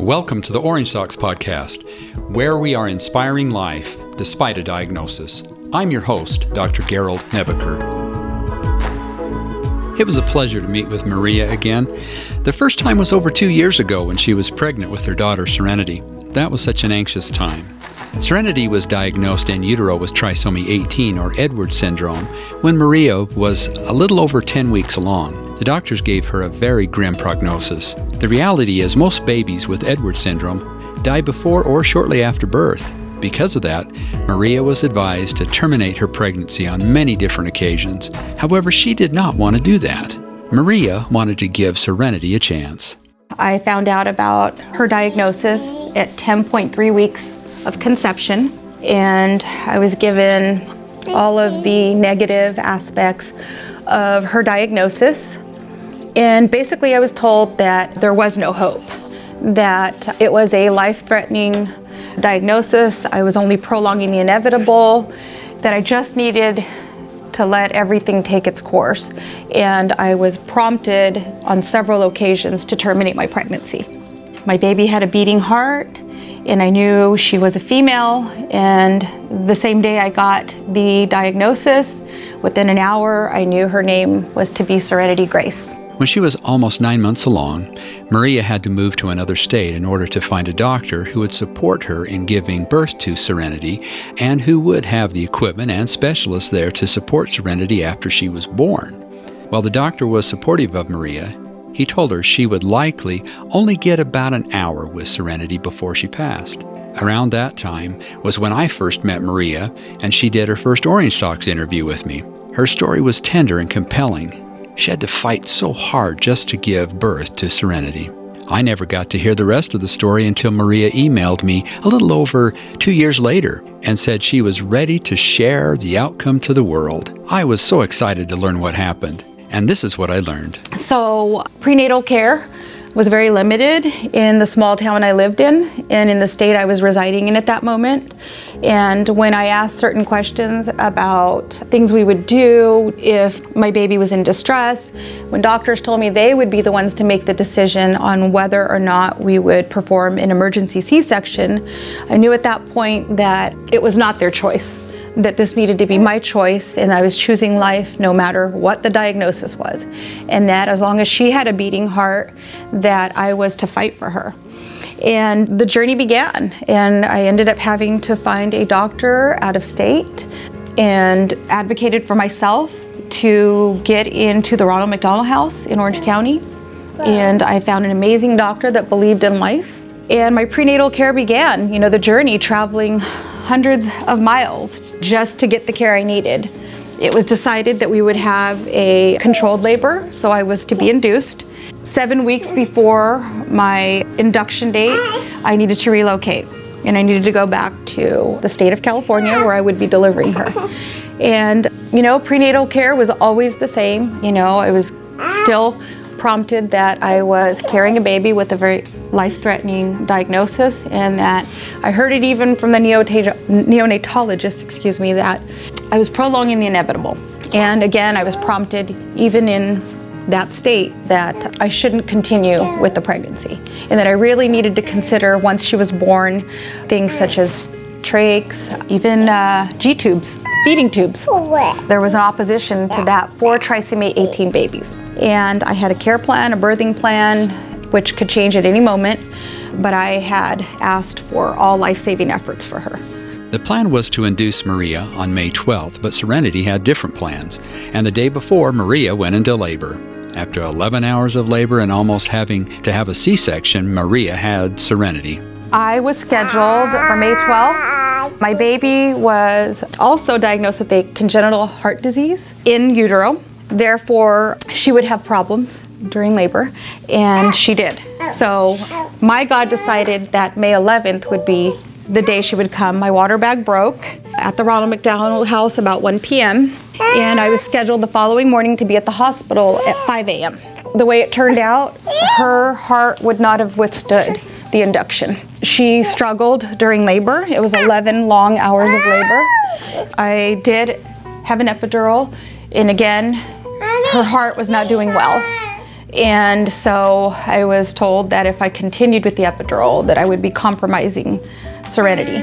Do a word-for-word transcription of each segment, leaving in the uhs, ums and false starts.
Welcome to the Orange Socks Podcast, where we are inspiring life despite a diagnosis. I'm your host, Doctor Gerald Nebeker. It was a pleasure to meet with Maria again. The first time was over two years ago when she was pregnant with her daughter, Serenity. That was such an anxious time. Serenity was diagnosed in utero with Trisomy eighteen, or Edwards Syndrome, when Maria was a little over ten weeks along. The doctors gave her a very grim prognosis. The reality is most babies with Edwards syndrome die before or shortly after birth. Because of that, Maria was advised to terminate her pregnancy on many different occasions. However, she did not want to do that. Maria wanted to give Serenity a chance. I found out about her diagnosis at ten point three weeks of conception, and I was given all of the negative aspects of her diagnosis. And basically I was told that there was no hope, that it was a life-threatening diagnosis, I was only prolonging the inevitable, that I just needed to let everything take its course. And I was prompted on several occasions to terminate my pregnancy. My baby had a beating heart, and I knew she was a female, and the same day I got the diagnosis, within an hour, I knew her name was to be Serenity Grace. When she was almost nine months along, Maria had to move to another state in order to find a doctor who would support her in giving birth to Serenity and who would have the equipment and specialists there to support Serenity after she was born. While the doctor was supportive of Maria, he told her she would likely only get about an hour with Serenity before she passed. Around that time was when I first met Maria, and she did her first Orange Socks interview with me. Her story was tender and compelling. She had to fight so hard just to give birth to Serenity. I never got to hear the rest of the story until Maria emailed me a little over two years later and said she was ready to share the outcome to the world. I was so excited to learn what happened. And this is what I learned. So prenatal care was very limited in the small town I lived in and in the state I was residing in at that moment. And when I asked certain questions about things we would do if my baby was in distress, when doctors told me they would be the ones to make the decision on whether or not we would perform an emergency C-section, I knew at that point that it was not their choice, that this needed to be my choice, and I was choosing life no matter what the diagnosis was, and that as long as she had a beating heart, that I was to fight for her. And the journey began, and I ended up having to find a doctor out of state and advocated for myself to get into the Ronald McDonald House in Orange County, and I found an amazing doctor that believed in life, and my prenatal care began, you know, the journey, traveling hundreds of miles just to get the care I needed. It was decided that we would have a controlled labor, so I was to be induced. Seven weeks before my induction date, I needed to relocate, and I needed to go back to the state of California where I would be delivering her. And, you know, prenatal care was always the same. You know, I was still prompted that I was carrying a baby with a very life-threatening diagnosis, and that I heard it even from the neonat- neonatologist, excuse me, that I was prolonging the inevitable. And again, I was prompted, even in that state, that I shouldn't continue with the pregnancy, and that I really needed to consider, once she was born, things such as trachs, even uh, G-tubes. Feeding tubes. There was an opposition to that for Trisomy eighteen babies. And I had a care plan, a birthing plan, which could change at any moment, but I had asked for all life-saving efforts for her. The plan was to induce Maria on May twelfth, but Serenity had different plans. And the day before, Maria went into labor. After eleven hours of labor and almost having to have a C-section, Maria had Serenity. I was scheduled for May twelfth. My baby was also diagnosed with a congenital heart disease in utero. Therefore, she would have problems during labor, and she did. So my God decided that May eleventh would be the day she would come. My water bag broke at the Ronald McDonald House about one p.m., and I was scheduled the following morning to be at the hospital at five a.m. The way it turned out, her heart would not have withstood the induction. She struggled during labor. It was eleven long hours of labor. I did have an epidural, and again, her heart was not doing well. And so I was told that if I continued with the epidural, that I would be compromising Serenity.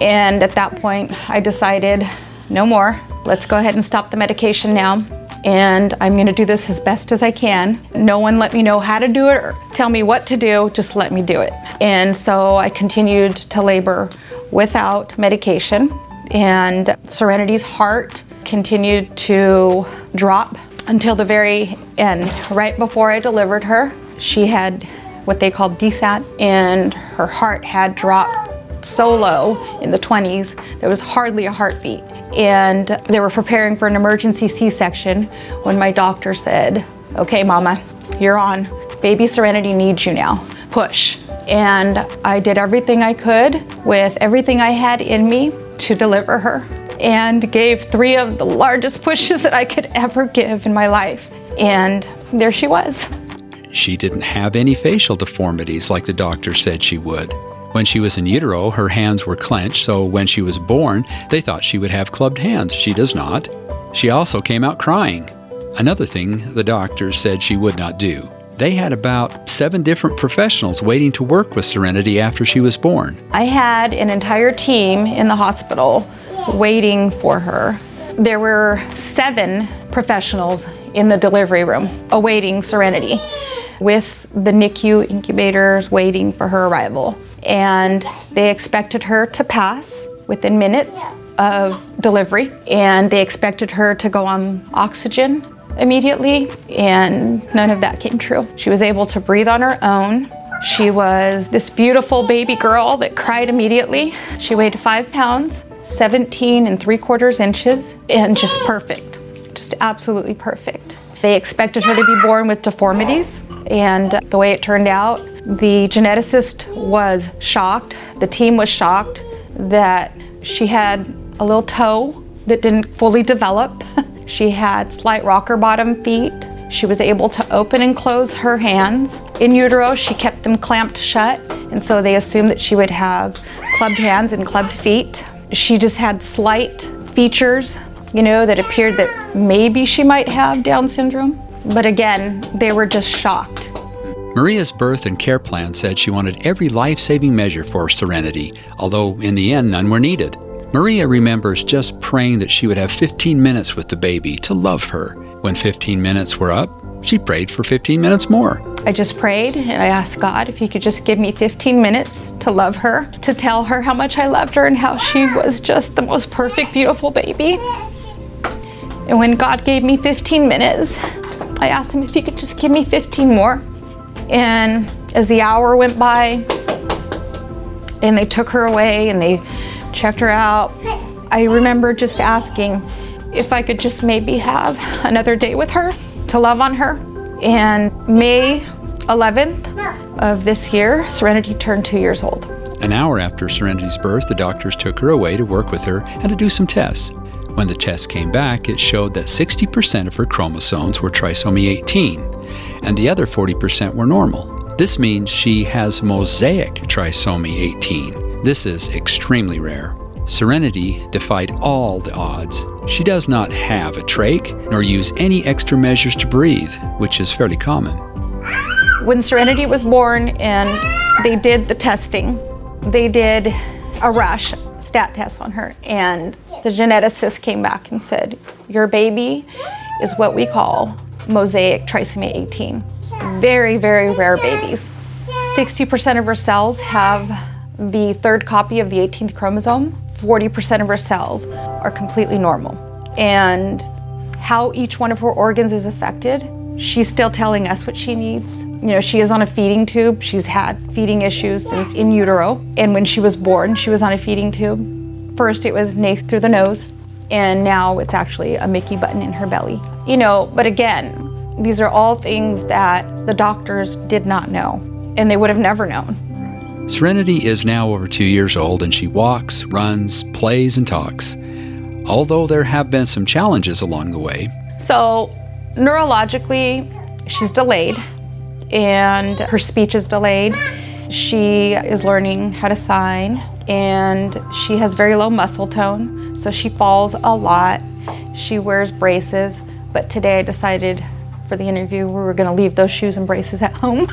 And at that point, I decided, no more. Let's go ahead and stop the medication now. And I'm gonna do this as best as I can. No one let me know how to do it or tell me what to do, just let me do it. And so I continued to labor without medication, and Serenity's heart continued to drop until the very end. Right before I delivered her, she had what they call D SAT, and her heart had dropped so low in the twenties, there was hardly a heartbeat. And they were preparing for an emergency C-section when my doctor said, okay, mama, you're on. Baby Serenity needs you now, push. And I did everything I could with everything I had in me to deliver her, and gave three of the largest pushes that I could ever give in my life. And there she was. She didn't have any facial deformities like the doctor said she would. When she was in utero, her hands were clenched, so when she was born, they thought she would have clubbed hands. She does not. She also came out crying. Another thing the doctors said she would not do. They had about seven different professionals waiting to work with Serenity after she was born. I had an entire team in the hospital waiting for her. There were seven professionals in the delivery room awaiting Serenity, with the N I C U incubators waiting for her arrival. And they expected her to pass within minutes of delivery, and they expected her to go on oxygen immediately, and none of that came true. She was able to breathe on her own. She was this beautiful baby girl that cried immediately. She weighed five pounds, seventeen and three quarters inches, and just perfect, just absolutely perfect. They expected her to be born with deformities, and the way it turned out, the geneticist was shocked, the team was shocked that she had a little toe that didn't fully develop. She had slight rocker bottom feet. She was able to open and close her hands. In utero, she kept them clamped shut, and so they assumed that she would have clubbed hands and clubbed feet. She just had slight features, you know, that appeared that maybe she might have Down syndrome. But again, they were just shocked. Maria's birth and care plan said she wanted every life-saving measure for Serenity, although in the end, none were needed. Maria remembers just praying that she would have fifteen minutes with the baby to love her. When fifteen minutes were up, she prayed for fifteen minutes more. I just prayed and I asked God if he could just give me fifteen minutes to love her, to tell her how much I loved her and how she was just the most perfect, beautiful baby. And when God gave me fifteen minutes, I asked him if he could just give me fifteen more. And as the hour went by and they took her away and they checked her out, I remember just asking if I could just maybe have another day with her, to love on her. And May eleventh of this year, Serenity turned two years old. An hour after Serenity's birth, the doctors took her away to work with her and to do some tests. When the tests came back, it showed that sixty percent of her chromosomes were trisomy eighteen, and the other forty percent were normal. This means she has mosaic trisomy eighteen. This is extremely rare. Serenity defied all the odds. She does not have a trach, nor use any extra measures to breathe, which is fairly common. When Serenity was born and they did the testing, they did a rush stat test on her, and the geneticist came back and said, your baby is what we call mosaic trisomy eighteen. Very, very rare babies. sixty percent of her cells have the third copy of the eighteenth chromosome. forty percent of her cells are completely normal. And how each one of her organs is affected, she's still telling us what she needs. You know, she is on a feeding tube. She's had feeding issues since in utero. And when she was born, she was on a feeding tube. First it was naked through the nose, and now it's actually a Mickey button in her belly. You know, but again, these are all things that the doctors did not know, and they would have never known. Serenity is now over two years old, and she walks, runs, plays, and talks, although there have been some challenges along the way. So neurologically, she's delayed, and her speech is delayed. She is learning how to sign, and she has very low muscle tone, so she falls a lot. She wears braces, but today I decided for the interview, we were going to leave those shoes and braces at home.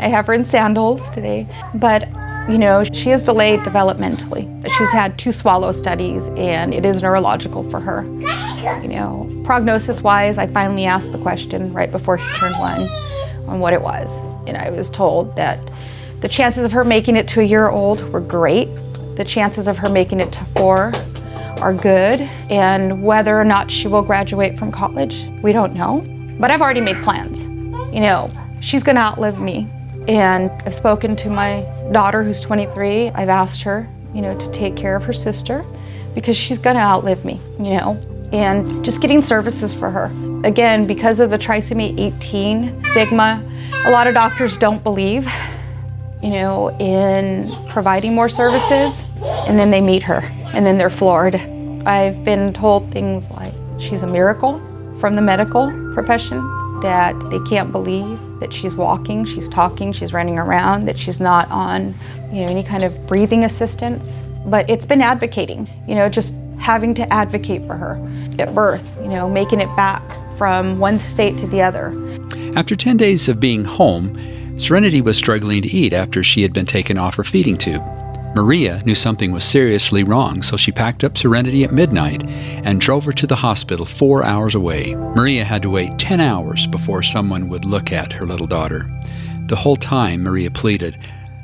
I have her in sandals today. But, you know, she is delayed developmentally. She's had two swallow studies, and it is neurological for her. You know, prognosis-wise, I finally asked the question right before she turned one on what it was. And I was told that the chances of her making it to a year old were great. The chances of her making it to four are good. And whether or not she will graduate from college, we don't know. But I've already made plans. You know, she's gonna outlive me. And I've spoken to my daughter, who's twenty-three. I've asked her, you know, to take care of her sister because she's gonna outlive me, you know. And just getting services for her. Again, because of the trisomy eighteen stigma, a lot of doctors don't believe, you know, in providing more services, and then they meet her, and then they're floored. I've been told things like, she's a miracle from the medical profession, that they can't believe that she's walking, she's talking, she's running around, that she's not on, you know, any kind of breathing assistance. But it's been advocating, you know, just having to advocate for her at birth, you know, making it back from one state to the other. After ten days of being home, Serenity was struggling to eat after she had been taken off her feeding tube. Maria knew something was seriously wrong, so she packed up Serenity at midnight and drove her to the hospital four hours away. Maria had to wait ten hours before someone would look at her little daughter. The whole time, Maria pleaded,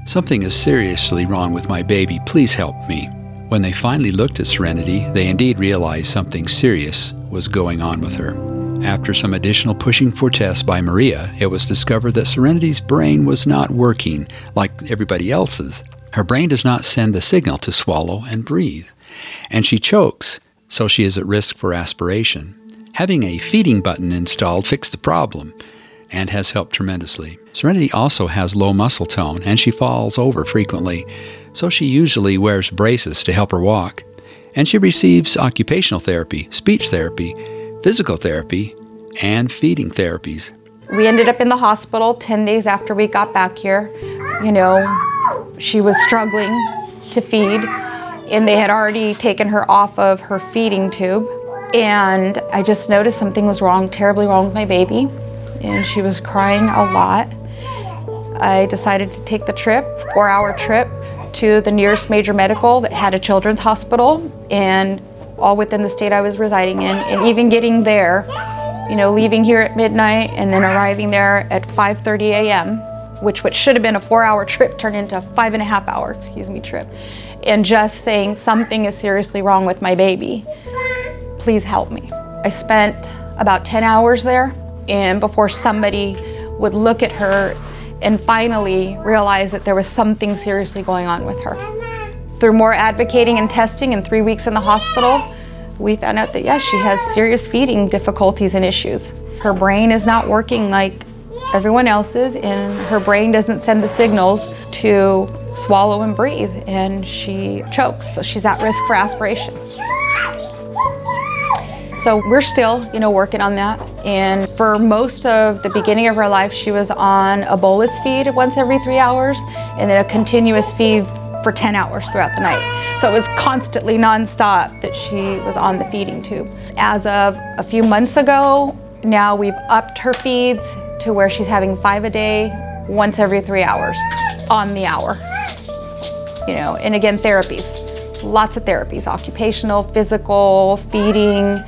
"Something is seriously wrong with my baby. Please help me." When they finally looked at Serenity, they indeed realized something serious was going on with her. After some additional pushing for tests by Maria, it was discovered that Serenity's brain was not working like everybody else's. Her brain does not send the signal to swallow and breathe, and she chokes, so she is at risk for aspiration. Having a feeding button installed fixed the problem and has helped tremendously. Serenity also has low muscle tone, and she falls over frequently, so she usually wears braces to help her walk, and she receives occupational therapy, speech therapy, physical therapy, and feeding therapies. We ended up in the hospital ten days after we got back here. You know, she was struggling to feed, and they had already taken her off of her feeding tube. And I just noticed something was wrong, terribly wrong with my baby, and she was crying a lot. I decided to take the trip, four-hour trip, to the nearest major medical that had a children's hospital, and all within the state I was residing in. And even getting there, you know, leaving here at midnight and then arriving there at five thirty a.m., which what should have been a four-hour trip turned into a five-and-a-half-hour, excuse me, trip. And just saying, something is seriously wrong with my baby. Please help me. I spent about ten hours there, and before somebody would look at her and finally realized that there was something seriously going on with her. Through more advocating and testing and three weeks in the hospital, we found out that yes, she has serious feeding difficulties and issues. Her brain is not working like everyone else's, and her brain doesn't send the signals to swallow and breathe, and she chokes, so she's at risk for aspiration. So we're still, you know, working on that. And for most of the beginning of her life, she was on a bolus feed once every three hours, and then a continuous feed for ten hours throughout the night. So it was constantly nonstop that she was on the feeding tube. As of a few months ago, now we've upped her feeds to where she's having five a day, once every three hours, on the hour. You know, and again, therapies, lots of therapies, occupational, physical, feeding,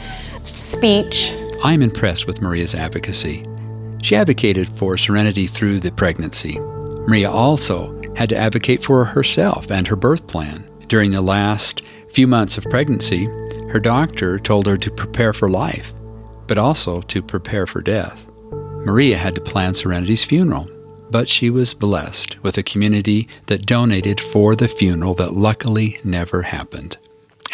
speech. I'm impressed with Maria's advocacy. She advocated for Serenity through the pregnancy. Maria also had to advocate for herself and her birth plan. During the last few months of pregnancy, her doctor told her to prepare for life, but also to prepare for death. Maria had to plan Serenity's funeral, but she was blessed with a community that donated for the funeral that luckily never happened.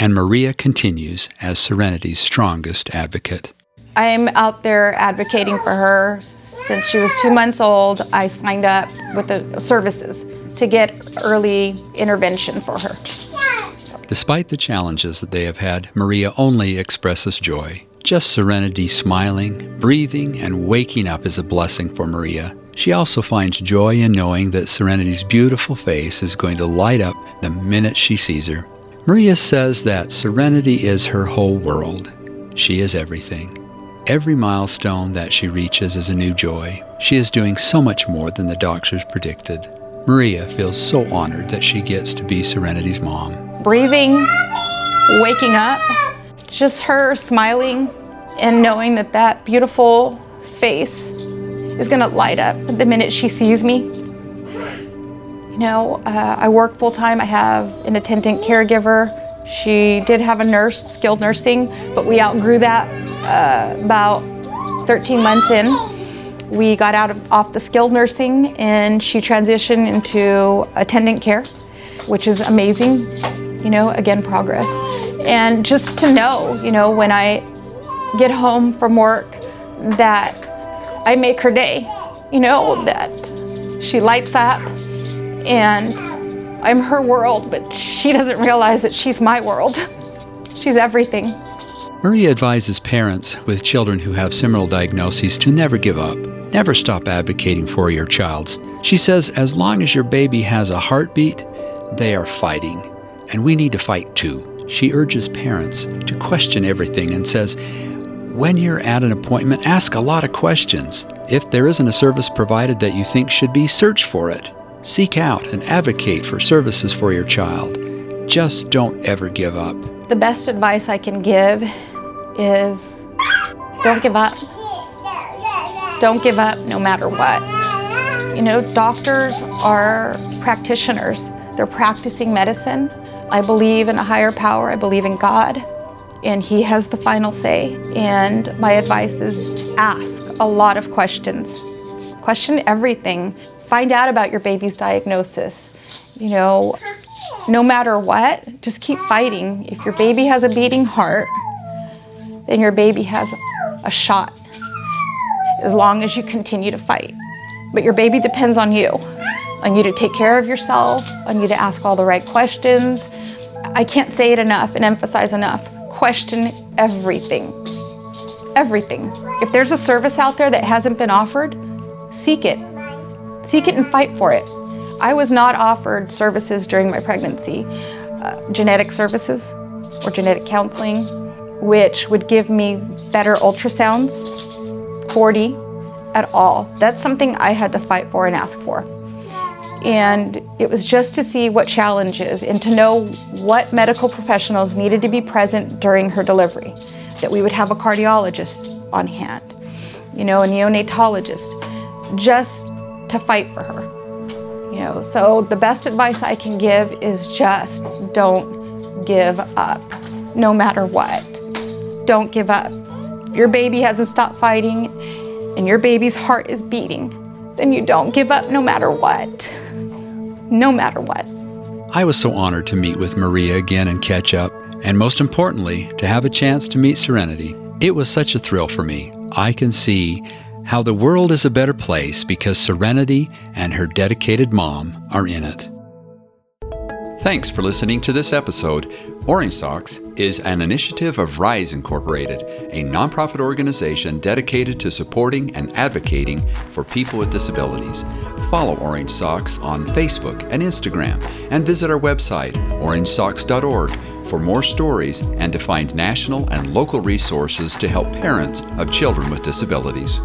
And Maria continues as Serenity's strongest advocate. I'm out there advocating for her. Since she was two months old, I signed up with the services to get early intervention for her. Despite the challenges that they have had, Maria only expresses joy. Just Serenity smiling, breathing, and waking up is a blessing for Maria. She also finds joy in knowing that Serenity's beautiful face is going to light up the minute she sees her. Maria says that Serenity is her whole world. She is everything. Every milestone that she reaches is a new joy. She is doing so much more than the doctors predicted. Maria feels so honored that she gets to be Serenity's mom. Breathing, waking up, just her smiling and knowing that that beautiful face is gonna light up the minute she sees me. You know, uh, I work full time. I have an attendant caregiver. She did have a nurse, skilled nursing, but we outgrew that uh, about thirteen months in. We got out of, off the skilled nursing and she transitioned into attendant care, which is amazing, you know, again, progress. And just to know, you know, when I get home from work that I make her day, you know, that she lights up and I'm her world, but she doesn't realize that she's my world. She's everything. Maria advises parents with children who have similar diagnoses to never give up. Never stop advocating for your child. She says, as long as your baby has a heartbeat, they are fighting, and we need to fight too. She urges parents to question everything and says, when you're at an appointment, ask a lot of questions. If there isn't a service provided that you think should be, search for it. Seek out and advocate for services for your child. Just don't ever give up. The best advice I can give is don't give up. Don't give up no matter what. You know, doctors are practitioners. They're practicing medicine. I believe in a higher power. I believe in God, and He has the final say. And my advice is ask a lot of questions. Question everything. Find out about your baby's diagnosis. You know, no matter what, just keep fighting. If your baby has a beating heart, then your baby has a shot. As long as you continue to fight. But your baby depends on you, on you to take care of yourself, on you to ask all the right questions. I can't say it enough and emphasize enough. Question everything, everything. If there's a service out there that hasn't been offered, seek it. Seek it and fight for it. I was not offered services during my pregnancy, uh, genetic services or genetic counseling, which would give me better ultrasounds. forty at all. That's something I had to fight for and ask for. And it was just to see what challenges and to know what medical professionals needed to be present during her delivery, that we would have a cardiologist on hand, you know, a neonatologist, just to fight for her. You know, so the best advice I can give is just don't give up, no matter what. Don't give up. Your baby hasn't stopped fighting and your baby's heart is beating, then you don't give up no matter what. No matter what. I was so honored to meet with Maria again and catch up, and most importantly, to have a chance to meet Serenity. It was such a thrill for me. I can see how the world is a better place because Serenity and her dedicated mom are in it. Thanks for listening to this episode. Orange Socks is an initiative of RISE Incorporated, a nonprofit organization dedicated to supporting and advocating for people with disabilities. Follow Orange Socks on Facebook and Instagram, and visit our website, orange socks dot org, for more stories and to find national and local resources to help parents of children with disabilities.